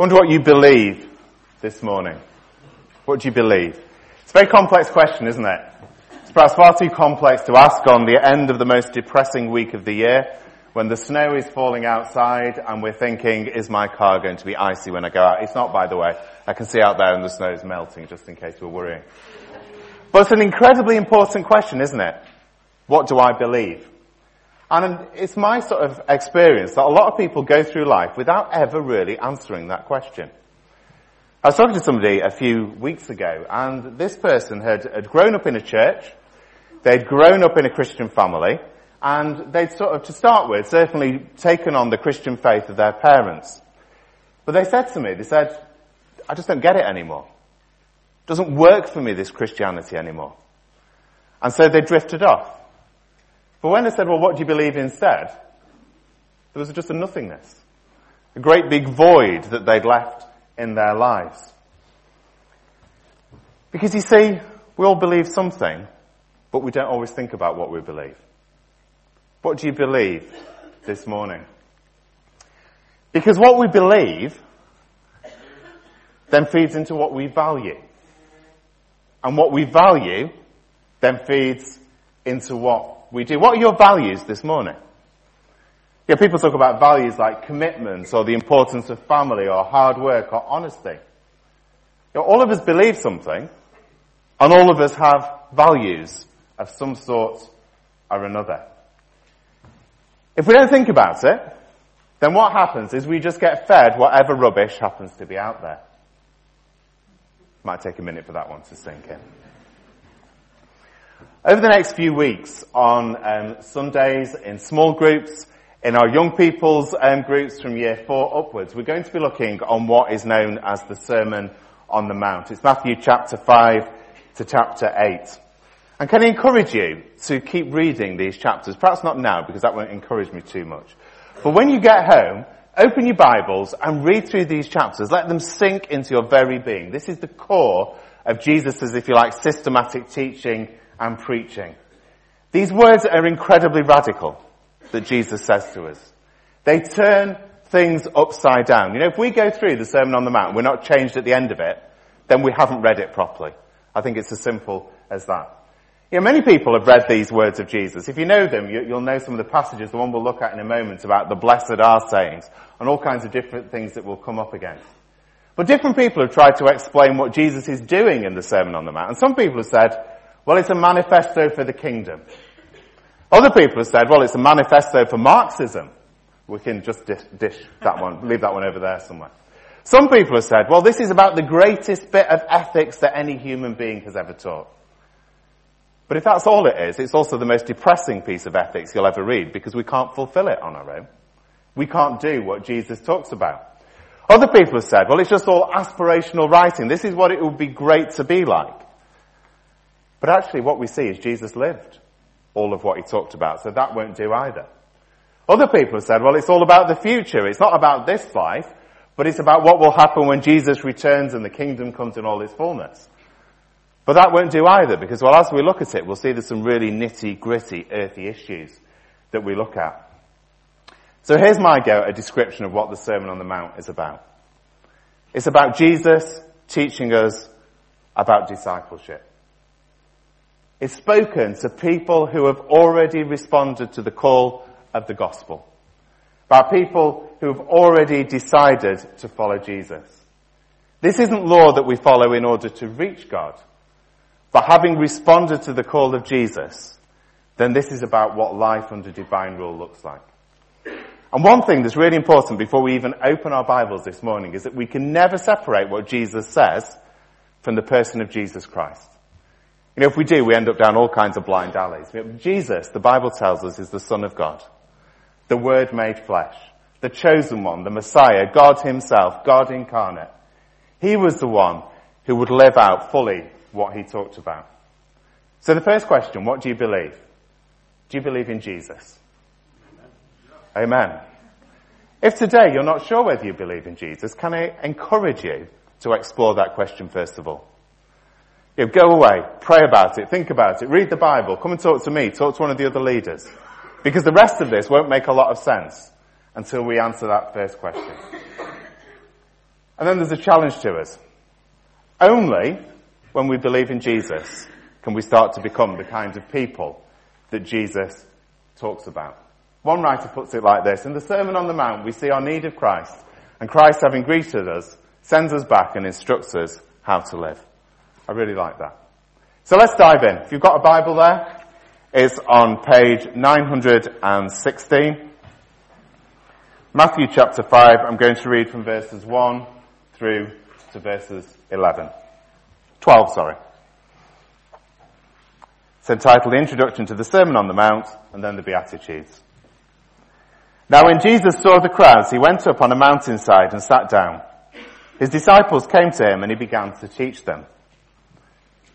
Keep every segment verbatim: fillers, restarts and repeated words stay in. wonder what you believe this morning. What do you believe? It's a very complex question, isn't it? It's perhaps far too complex to ask on the end of the most depressing week of the year, when the snow is falling outside and we're thinking, is my car going to be icy when I go out? It's not, by the way. I can see out there and the snow is melting, just in case you were worrying. But it's an incredibly important question, isn't it? What do I believe? And it's my sort of experience that a lot of people go through life without ever really answering that question. I was talking to somebody a few weeks ago, and this person had, had grown up in a church, they'd grown up in a Christian family, and they'd sort of, to start with, certainly taken on the Christian faith of their parents. But they said to me, they said, I just don't get it anymore. It doesn't work for me, this Christianity anymore. And so they drifted off. But when I said, well, what do you believe instead? There was just a nothingness. A great big void that they'd left in their lives. Because you see, we all believe something, but we don't always think about what we believe. What do you believe this morning? Because what we believe then feeds into what we value. And what we value then feeds into what we do. What are your values this morning? Yeah, people talk about values like commitment or the importance of family or hard work or honesty. You know, all of us believe something, and all of us have values of some sort or another. If we don't think about it, then what happens is we just get fed whatever rubbish happens to be out there. Might take a minute for that one to sink in. Over the next few weeks, on um, Sundays, in small groups, in our young people's um, groups from year four upwards, we're going to be looking on what is known as the Sermon on the Mount. It's Matthew chapter five to chapter eight. And can I encourage you to keep reading these chapters? Perhaps not now, because that won't encourage me too much. But when you get home, open your Bibles and read through these chapters. Let them sink into your very being. This is the core of Jesus', if you like, systematic teaching and preaching. These words are incredibly radical that Jesus says to us. They turn things upside down. You know, if we go through the Sermon on the Mount and we're not changed at the end of it, then we haven't read it properly. I think it's as simple as that. You know, many people have read these words of Jesus. If you know them, you, you'll know some of the passages, the one we'll look at in a moment, about the blessed are sayings and all kinds of different things that we'll come up against. But different people have tried to explain what Jesus is doing in the Sermon on the Mount. And some people have said, well, it's a manifesto for the kingdom. Other people have said, well, it's a manifesto for Marxism. We can just dish, dish that one, leave that one over there somewhere. Some people have said, well, this is about the greatest bit of ethics that any human being has ever taught. But if that's all it is, it's also the most depressing piece of ethics you'll ever read, because we can't fulfill it on our own. We can't do what Jesus talks about. Other people have said, well, it's just all aspirational writing. This is what it would be great to be like. But actually what we see is Jesus lived all of what he talked about, so that won't do either. Other people have said, well, it's all about the future. It's not about this life, but it's about what will happen when Jesus returns and the kingdom comes in all its fullness. But that won't do either, because, well, as we look at it, we'll see there's some really nitty-gritty, earthy issues that we look at. So here's my go at a description of what the Sermon on the Mount is about. It's about Jesus teaching us about discipleship. It's spoken to people who have already responded to the call of the gospel, about people who have already decided to follow Jesus. This isn't law that we follow in order to reach God. But having responded to the call of Jesus, then this is about what life under divine rule looks like. And one thing that's really important before we even open our Bibles this morning is that we can never separate what Jesus says from the person of Jesus Christ. You know, if we do, we end up down all kinds of blind alleys. You know, Jesus, the Bible tells us, is the Son of God, the Word made flesh, the chosen one, the Messiah, God himself, God incarnate. He was the one who would live out fully what he talked about. So the first question, what do you believe? Do you believe in Jesus? Amen. Amen. If today you're not sure whether you believe in Jesus, can I encourage you to explore that question first of all? You know, go away, pray about it, think about it, read the Bible, come and talk to me, talk to one of the other leaders. Because the rest of this won't make a lot of sense until we answer that first question. And then there's a challenge to us. Only when we believe in Jesus can we start to become the kind of people that Jesus talks about. One writer puts it like this: in the Sermon on the Mount, we see our need of Christ, and Christ, having greeted us, sends us back and instructs us how to live. I really like that. So let's dive in. If you've got a Bible there, it's on page nine hundred sixteen. Matthew chapter five, I'm going to read from verses one through to verses eleven, twelve, sorry. It's entitled, The Introduction to the Sermon on the Mount, and then the Beatitudes. Now when Jesus saw the crowds, he went up on a mountainside and sat down. His disciples came to him and he began to teach them.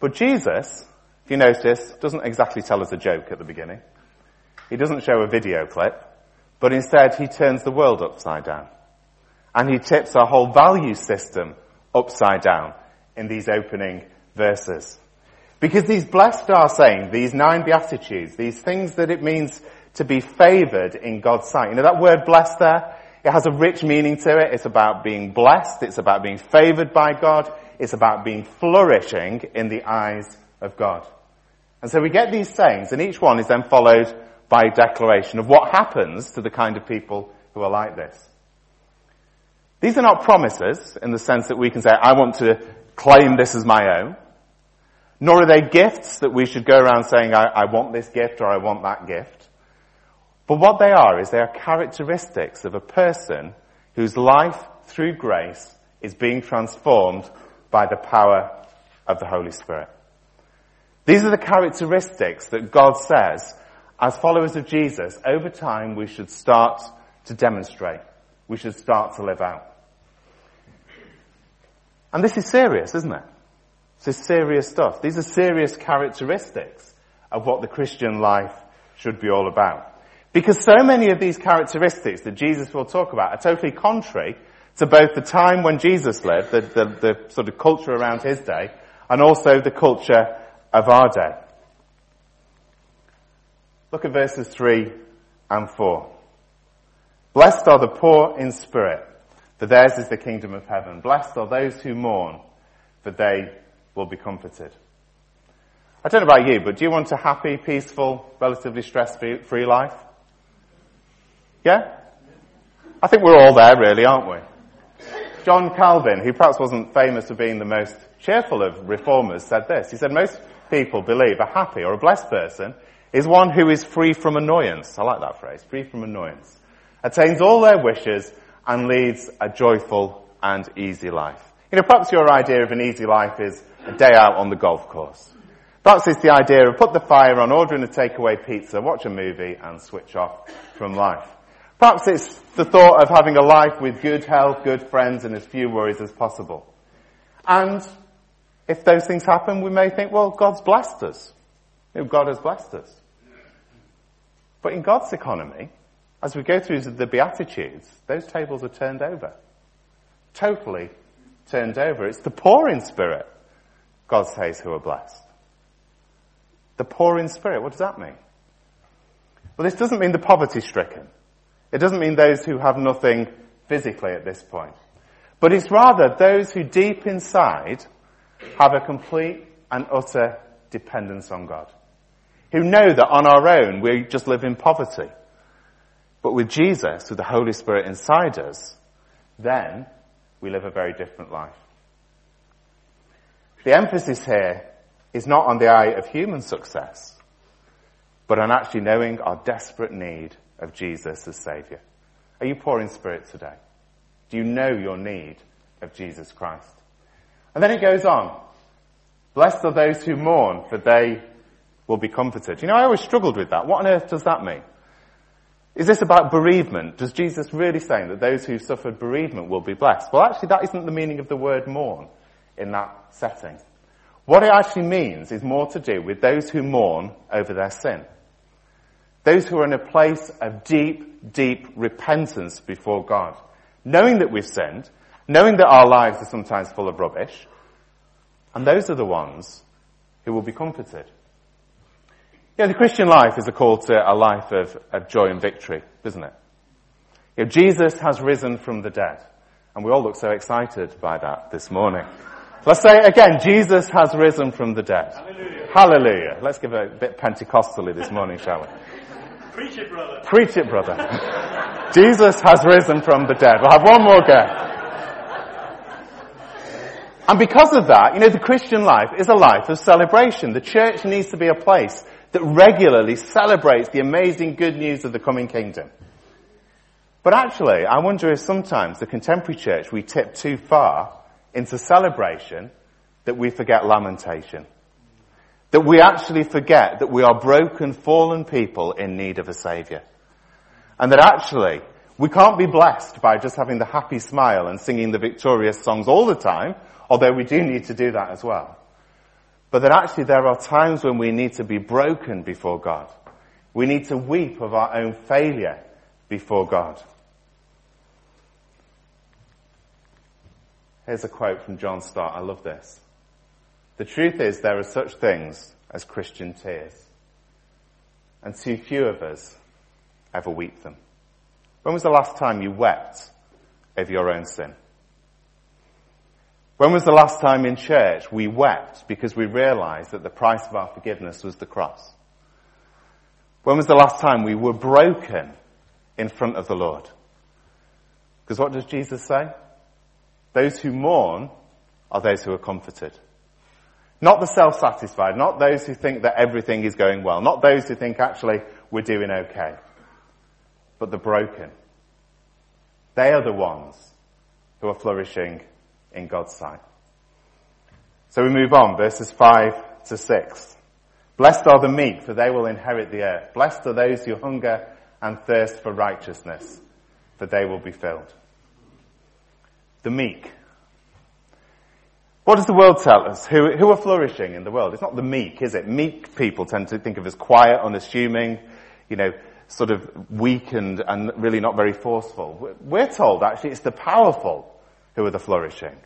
But Jesus, if you notice, doesn't exactly tell us a joke at the beginning. He doesn't show a video clip, but instead he turns the world upside down. And he tips our whole value system upside down in these opening verses. Because these blessed are saying, these nine beatitudes, these things that it means to be favoured in God's sight. You know that word blessed there? It has a rich meaning to it. It's about being blessed. It's about being favoured by God. It's about being flourishing in the eyes of God. And so we get these sayings, and each one is then followed by a declaration of what happens to the kind of people who are like this. These are not promises in the sense that we can say, I want to claim this as my own. Nor are they gifts that we should go around saying, I, I want this gift or I want that gift. But what they are is they are characteristics of a person whose life through grace is being transformed by the power of the Holy Spirit. These are the characteristics that God says, as followers of Jesus, over time we should start to demonstrate. We should start to live out. And this is serious, isn't it? This is serious stuff. These are serious characteristics of what the Christian life should be all about. Because so many of these characteristics that Jesus will talk about are totally contrary to both the time when Jesus lived, the, the, the sort of culture around his day, and also the culture of our day. Look at verses three and four. Blessed are the poor in spirit, For theirs is the kingdom of heaven. Blessed are those who mourn, for they will be comforted. I don't know about you, but do you want a happy, peaceful, relatively stress-free life? Yeah? I think we're all there, really, aren't we? John Calvin, who perhaps wasn't famous for being the most cheerful of reformers, said this. He said, most people believe a happy or a blessed person is one who is free from annoyance. I like that phrase, free from annoyance. Attains all their wishes and leads a joyful and easy life. You know, perhaps your idea of an easy life is a day out on the golf course. Perhaps it's the idea of put the fire on, ordering a takeaway pizza, watch a movie and switch off from life. Perhaps it's the thought of having a life with good health, good friends, and as few worries as possible. And if those things happen, we may think, well, God's blessed us. God has blessed us. But in God's economy, as we go through the Beatitudes, those tables are turned over. Totally turned over. It's the poor in spirit, God says, who are blessed. The poor in spirit, what does that mean? Well, this doesn't mean the poverty-stricken. It doesn't mean those who have nothing physically at this point. But it's rather those who deep inside have a complete and utter dependence on God. Who know that on our own we just live in poverty. But with Jesus, with the Holy Spirit inside us, then we live a very different life. The emphasis here is not on the eye of human success, but on actually knowing our desperate need of Jesus as Saviour. Are you poor in spirit today? Do you know your need of Jesus Christ? And then it goes on. Blessed are those who mourn, for they will be comforted. You know, I always struggled with that. What on earth does that mean? Is this about bereavement? Does Jesus really say that those who suffered bereavement will be blessed? Well, actually, that isn't the meaning of the word mourn in that setting. What it actually means is more to do with those who mourn over their sin. Those who are in a place of deep, deep repentance before God. Knowing that we've sinned, knowing that our lives are sometimes full of rubbish, and those are the ones who will be comforted. You know, the Christian life is a call to a life of, of joy and victory, isn't it? You know, Jesus has risen from the dead, and we all look so excited by that this morning. Let's say it again, Jesus has risen from the dead. Hallelujah. Hallelujah. Let's give it a bit Pentecostally this morning, shall we? Preach it, brother. Preach it, brother. Jesus has risen from the dead. We'll have one more go. And because of that, you know, the Christian life is a life of celebration. The church needs to be a place that regularly celebrates the amazing good news of the coming kingdom. But actually, I wonder if sometimes the contemporary church, we tip too far into celebration that we forget lamentation. That we actually forget that we are broken, fallen people in need of a saviour. And that actually, we can't be blessed by just having the happy smile and singing the victorious songs all the time, although we do need to do that as well. But that actually there are times when we need to be broken before God. We need to weep of our own failure before God. Here's a quote from John Stott. I love this. The truth is there are such things as Christian tears, and too few of us ever weep them. When was the last time you wept over your own sin? When was the last time in church we wept because we realised that the price of our forgiveness was the cross? When was the last time we were broken in front of the Lord? Because what does Jesus say? Those who mourn are those who are comforted. Not the self-satisfied, not those who think that everything is going well, not those who think actually we're doing okay, but the broken. They are the ones who are flourishing in God's sight. So we move on, verses five to six. Blessed are the meek, for they will inherit the earth. Blessed are those who hunger and thirst for righteousness, for they will be filled. The meek. What does the world tell us? Who, who are flourishing in the world? It's not the meek, is it? Meek people tend to think of as quiet, unassuming, you know, sort of weak and, and really not very forceful. We're told, actually, it's the powerful who are the flourishing.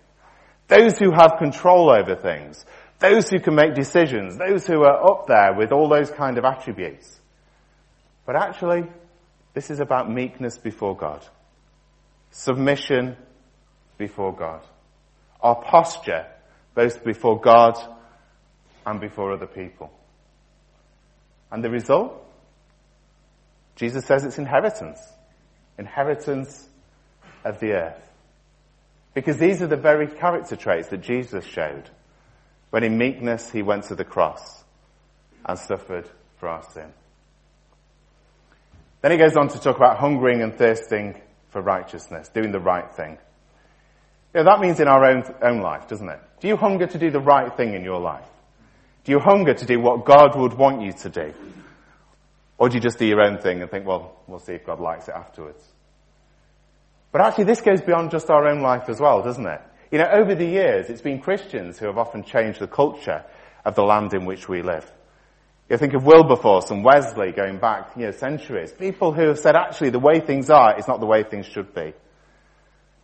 Those who have control over things. Those who can make decisions. Those who are up there with all those kind of attributes. But actually, this is about meekness before God. Submission before God. Our posture, both before God and before other people. And the result? Jesus says it's inheritance. Inheritance of the earth. Because these are the very character traits that Jesus showed when in meekness he went to the cross and suffered for our sin. Then he goes on to talk about hungering and thirsting for righteousness, doing the right thing. You know, that means in our own, own life, doesn't it? Do you hunger to do the right thing in your life? Do you hunger to do what God would want you to do? Or do you just do your own thing and think, well, we'll see if God likes it afterwards? But actually this goes beyond just our own life as well, doesn't it? You know, over the years, it's been Christians who have often changed the culture of the land in which we live. You think of Wilberforce and Wesley going back, you know, centuries. People who have said, actually, the way things are is not the way things should be.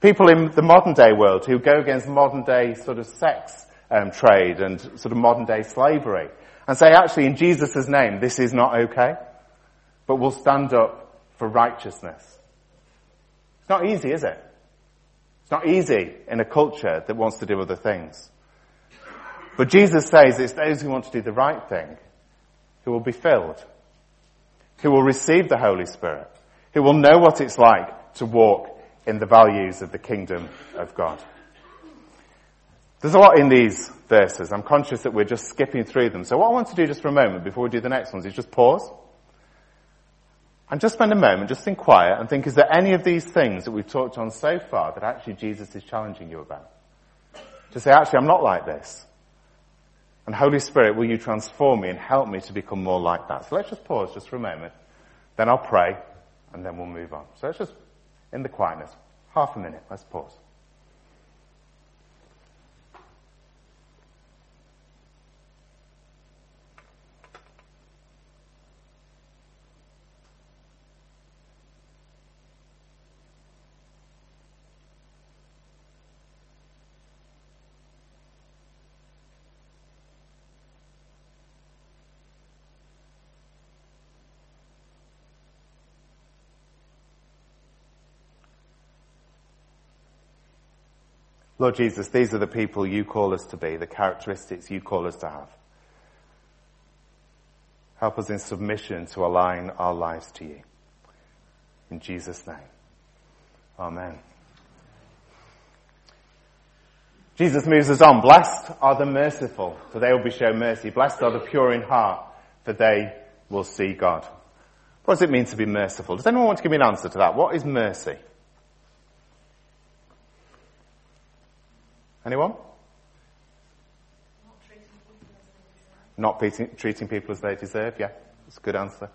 People in the modern-day world who go against modern-day sort of sex um, trade and sort of modern-day slavery and say, actually, in Jesus' name, this is not okay, but we'll stand up for righteousness. It's not easy, is it? It's not easy in a culture that wants to do other things. But Jesus says it's those who want to do the right thing who will be filled, who will receive the Holy Spirit, who will know what it's like to walk in the values of the kingdom of God. There's a lot in these verses. I'm conscious that we're just skipping through them. So what I want to do just for a moment before we do the next ones is just pause and just spend a moment, just think quiet and think, is there any of these things that we've talked on so far that actually Jesus is challenging you about? To say, actually, I'm not like this. And Holy Spirit, will you transform me and help me to become more like that? So let's just pause just for a moment. Then I'll pray and then we'll move on. So let's just, in the quietness, half a minute, let's pause. Lord Jesus, these are the people you call us to be, the characteristics you call us to have. Help us in submission to align our lives to you. In Jesus' name. Amen. Jesus moves us on. Blessed are the merciful, for they will be shown mercy. Blessed are the pure in heart, for they will see God. What does it mean to be merciful? Does anyone want to give me an answer to that? What is mercy? Anyone? Not treating people as they deserve. Not treating people as they deserve, yeah. That's a good answer.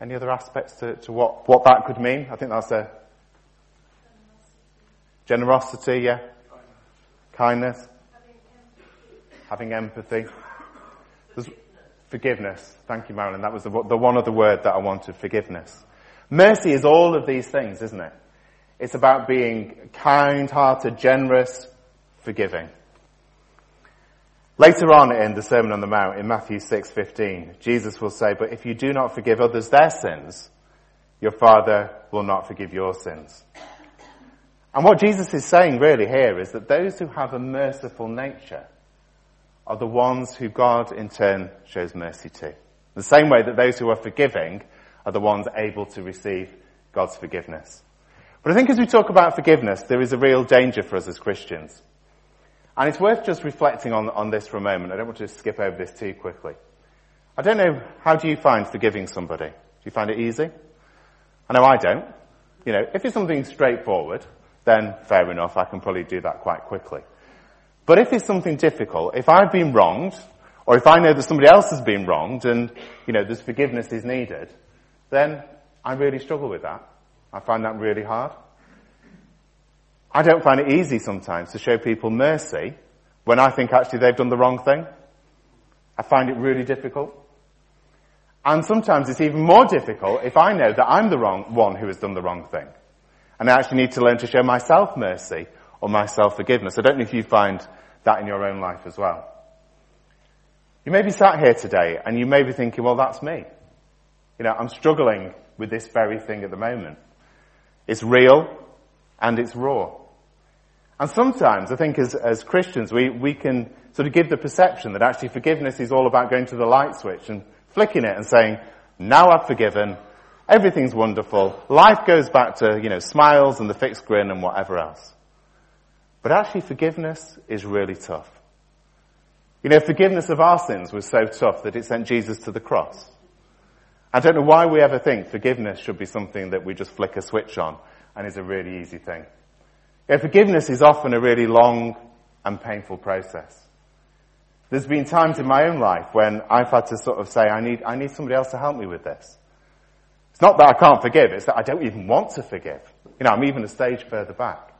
Any other aspects to, to what, what that could mean? I think that's a... Generosity. Generosity, yeah. Kindness. Kindness. Having empathy. Having empathy. Forgiveness. Forgiveness. Thank you, Marilyn. That was the, the one other word that I wanted, forgiveness. Mercy is all of these things, isn't it? It's about being kind-hearted, generous, forgiving. Later on in the Sermon on the Mount, in Matthew six fifteen, Jesus will say, but if you do not forgive others their sins, your Father will not forgive your sins. And what Jesus is saying really here is that those who have a merciful nature are the ones who God in turn shows mercy to. The same way that those who are forgiving are the ones able to receive God's forgiveness. But I think as we talk about forgiveness, there is a real danger for us as Christians. And it's worth just reflecting on, on this for a moment. I don't want to skip over this too quickly. I don't know, how do you find forgiving somebody? Do you find it easy? I know I don't. You know, if it's something straightforward, then fair enough, I can probably do that quite quickly. But if it's something difficult, if I've been wronged, or if I know that somebody else has been wronged and, you know, this forgiveness is needed, then I really struggle with that. I find that really hard. I don't find it easy sometimes to show people mercy when I think actually they've done the wrong thing. I find it really difficult. And sometimes it's even more difficult if I know that I'm the wrong one who has done the wrong thing. And I actually need to learn to show myself mercy or myself forgiveness. I don't know if you find that in your own life as well. You may be sat here today and you may be thinking, well, that's me. You know, I'm struggling with this very thing at the moment. It's real, and it's raw. And sometimes, I think as, as Christians, we, we can sort of give the perception that actually forgiveness is all about going to the light switch and flicking it and saying, now I've forgiven, everything's wonderful, life goes back to, you know, smiles and the fixed grin and whatever else. But actually forgiveness is really tough. You know, forgiveness of our sins was so tough that it sent Jesus to the cross. I don't know why we ever think forgiveness should be something that we just flick a switch on and is a really easy thing. Yeah, forgiveness is often a really long and painful process. There's been times in my own life when I've had to sort of say, I need, I need somebody else to help me with this. It's not that I can't forgive, it's that I don't even want to forgive. You know, I'm even a stage further back.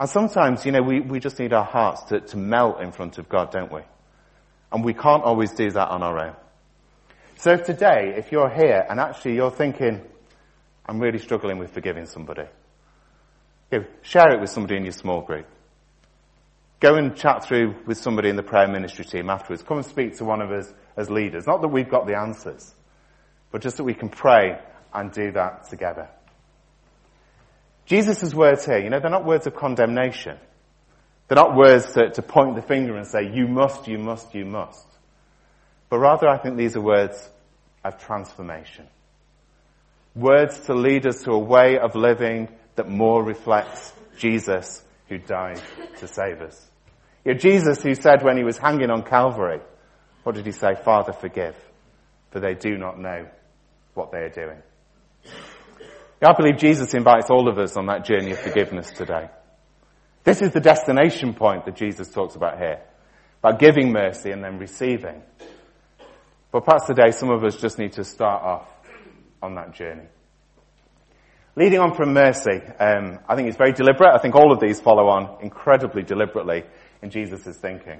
And sometimes, you know, we, we just need our hearts to, to melt in front of God, don't we? And we can't always do that on our own. So today, if you're here and actually you're thinking, I'm really struggling with forgiving somebody, share it with somebody in your small group. Go and chat through with somebody in the prayer ministry team afterwards. Come and speak to one of us as leaders. Not that we've got the answers, but just that we can pray and do that together. Jesus' words here, you know, they're not words of condemnation. They're not words to, to point the finger and say, you must, you must, you must. But rather, I think these are words of transformation. Words to lead us to a way of living that more reflects Jesus who died to save us. You know, Jesus who said when he was hanging on Calvary, what did he say? Father, forgive, for they do not know what they are doing. You know, I believe Jesus invites all of us on that journey of forgiveness today. This is the destination point that Jesus talks about here, about giving mercy and then receiving. But perhaps today some of us just need to start off on that journey. Leading on from mercy, um, I think it's very deliberate. I think all of these follow on incredibly deliberately in Jesus' thinking.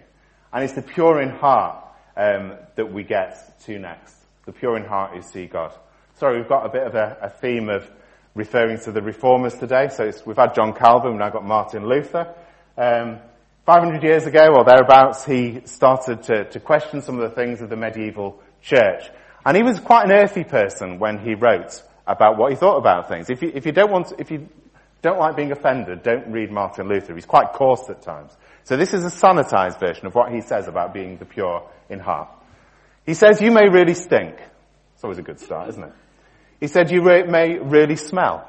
And it's the pure in heart um, that we get to next. The pure in heart who see God. Sorry, we've got a bit of a, a theme of referring to the reformers today. So it's, we've had John Calvin, we've now got Martin Luther. Um, five hundred years ago or thereabouts, he started to, to question some of the things of the medieval church. And he was quite an earthy person when he wrote about what he thought about things. If you, if you don't want, if you don't like being offended, don't read Martin Luther. He's quite coarse at times. So this is a sanitized version of what he says about being the pure in heart. He says, you may really stink. It's always a good start, isn't it? He said, you re- may really smell.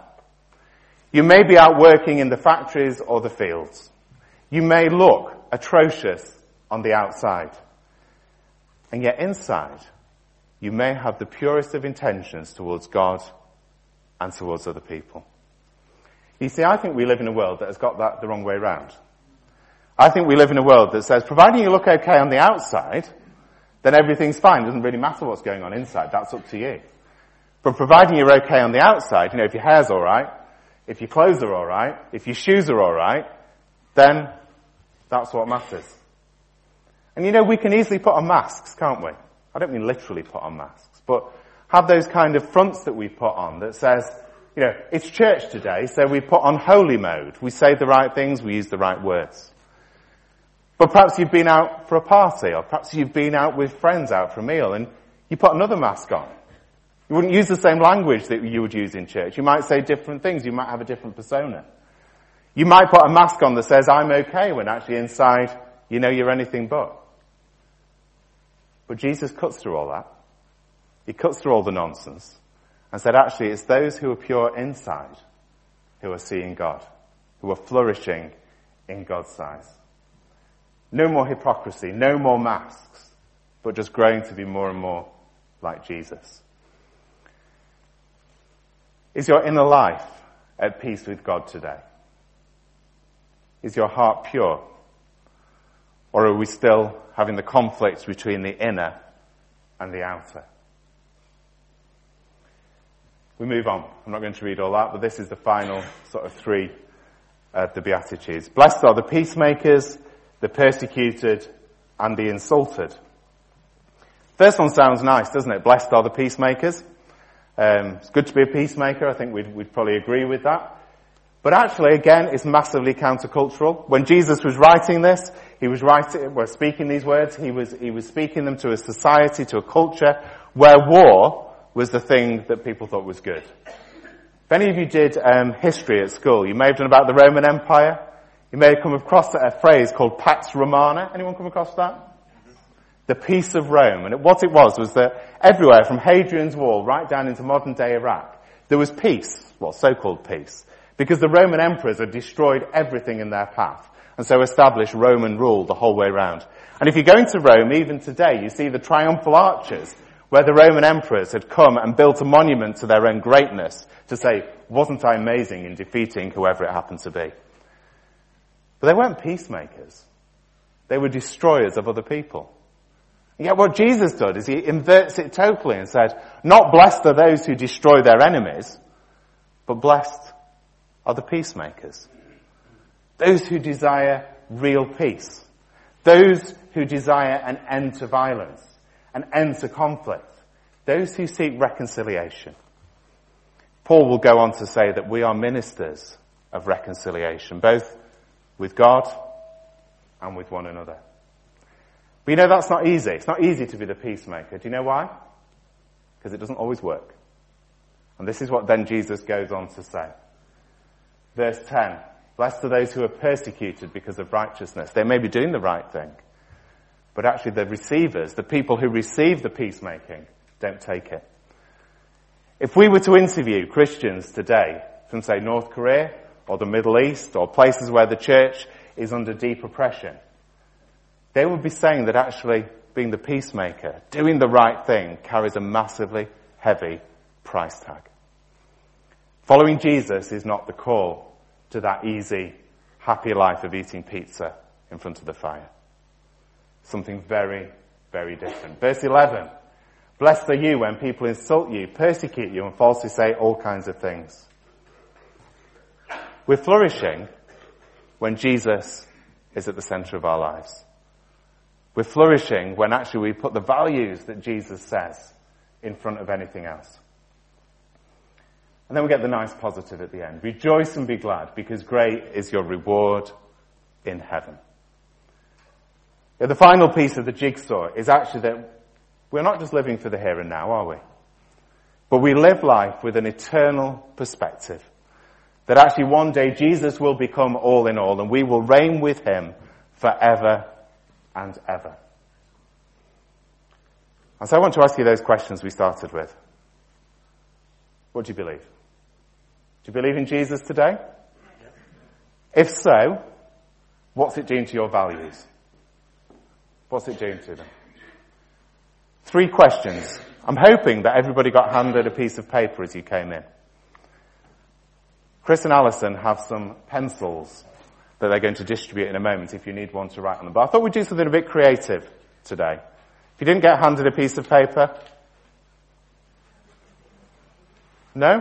You may be out working in the factories or the fields. You may look atrocious on the outside. And yet inside, you may have the purest of intentions towards God and towards other people. You see, I think we live in a world that has got that the wrong way around. I think we live in a world that says, providing you look okay on the outside, then everything's fine. It doesn't really matter what's going on inside. That's up to you. But providing you're okay on the outside, you know, if your hair's all right, if your clothes are all right, if your shoes are all right, then that's what matters. And you know, we can easily put on masks, can't we? I don't mean literally put on masks, but have those kind of fronts that we put on that says, you know, it's church today, so we put on holy mode. We say the right things, we use the right words. But perhaps you've been out for a party, or perhaps you've been out with friends out for a meal, and you put another mask on. You wouldn't use the same language that you would use in church. You might say different things, you might have a different persona. You might put a mask on that says, I'm okay, when actually inside, you know, you're anything but. But Jesus cuts through all that. He cuts through all the nonsense and said, actually, it's those who are pure inside who are seeing God, who are flourishing in God's eyes. No more hypocrisy, no more masks, but just growing to be more and more like Jesus. Is your inner life at peace with God today? Is your heart pure? Or are we still having the conflicts between the inner and the outer? We move on. I'm not going to read all that, but this is the final sort of three of the Beatitudes. Blessed are the peacemakers, the persecuted, and the insulted. First one sounds nice, doesn't it? Blessed are the peacemakers. Um, it's good to be a peacemaker. I think we'd, we'd probably agree with that. But actually, again, it's massively countercultural. When Jesus was writing this, he was writing, well, speaking these words, he was, he was speaking them to a society, to a culture where war was the thing that people thought was good. If any of you did um, history at school, you may have done about the Roman Empire. You may have come across a phrase called Pax Romana. Anyone come across that? Mm-hmm. The Peace of Rome. And it, what it was was that everywhere from Hadrian's Wall right down into modern-day Iraq, there was peace, well, so-called peace, because the Roman emperors had destroyed everything in their path and so established Roman rule the whole way round. And if you go into Rome, even today, you see the triumphal arches where the Roman emperors had come and built a monument to their own greatness to say, wasn't I amazing in defeating whoever it happened to be? But they weren't peacemakers. They were destroyers of other people. And yet what Jesus did is he inverts it totally and said, not blessed are those who destroy their enemies, but blessed are the peacemakers. Those who desire real peace. Those who desire an end to violence. An end to conflict. Those who seek reconciliation. Paul will go on to say that we are ministers of reconciliation, both with God and with one another. But you know, that's not easy. It's not easy to be the peacemaker. Do you know why? Because it doesn't always work. And this is what then Jesus goes on to say. Verse ten, blessed are those who are persecuted because of righteousness. They may be doing the right thing, but actually the receivers, the people who receive the peacemaking, don't take it. If we were to interview Christians today from, say, North Korea or the Middle East or places where the church is under deep oppression, they would be saying that actually being the peacemaker, doing the right thing, carries a massively heavy price tag. Following Jesus is not the call to that easy, happy life of eating pizza in front of the fire. Something very, very different. Verse eleven. Blessed are you when people insult you, persecute you, and falsely say all kinds of things. We're flourishing when Jesus is at the centre of our lives. We're flourishing when actually we put the values that Jesus says in front of anything else. And then we get the nice positive at the end. Rejoice and be glad, because great is your reward in heaven. Now, the final piece of the jigsaw is actually that we're not just living for the here and now, are we? But we live life with an eternal perspective. That actually one day Jesus will become all in all and we will reign with him forever and ever. And so I want to ask you those questions we started with. What do you believe? Do you believe in Jesus today? If so, what's it doing to your values? What's it doing to them? Three questions. I'm hoping that everybody got handed a piece of paper as you came in. Chris and Alison have some pencils that they're going to distribute in a moment if you need one to write on them. But I thought we'd do something a bit creative today. If you didn't get handed a piece of paper, no?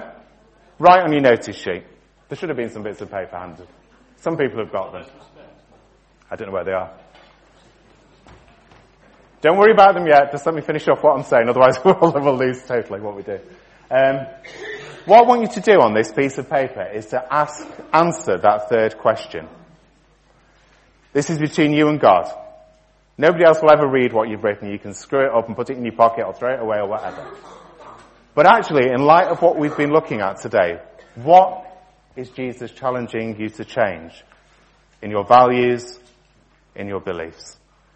Write on your notice sheet. There should have been some bits of paper handed. Some people have got them. I don't know where they are. Don't worry about them yet. Just let me finish off what I'm saying. Otherwise, we'll, we'll lose totally what we do. Um, what I want you to do on this piece of paper is to ask, answer that third question. This is between you and God. Nobody else will ever read what you've written. You can screw it up and put it in your pocket or throw it away or whatever. But actually, in light of what we've been looking at today, what is Jesus challenging you to change in your values, in your beliefs?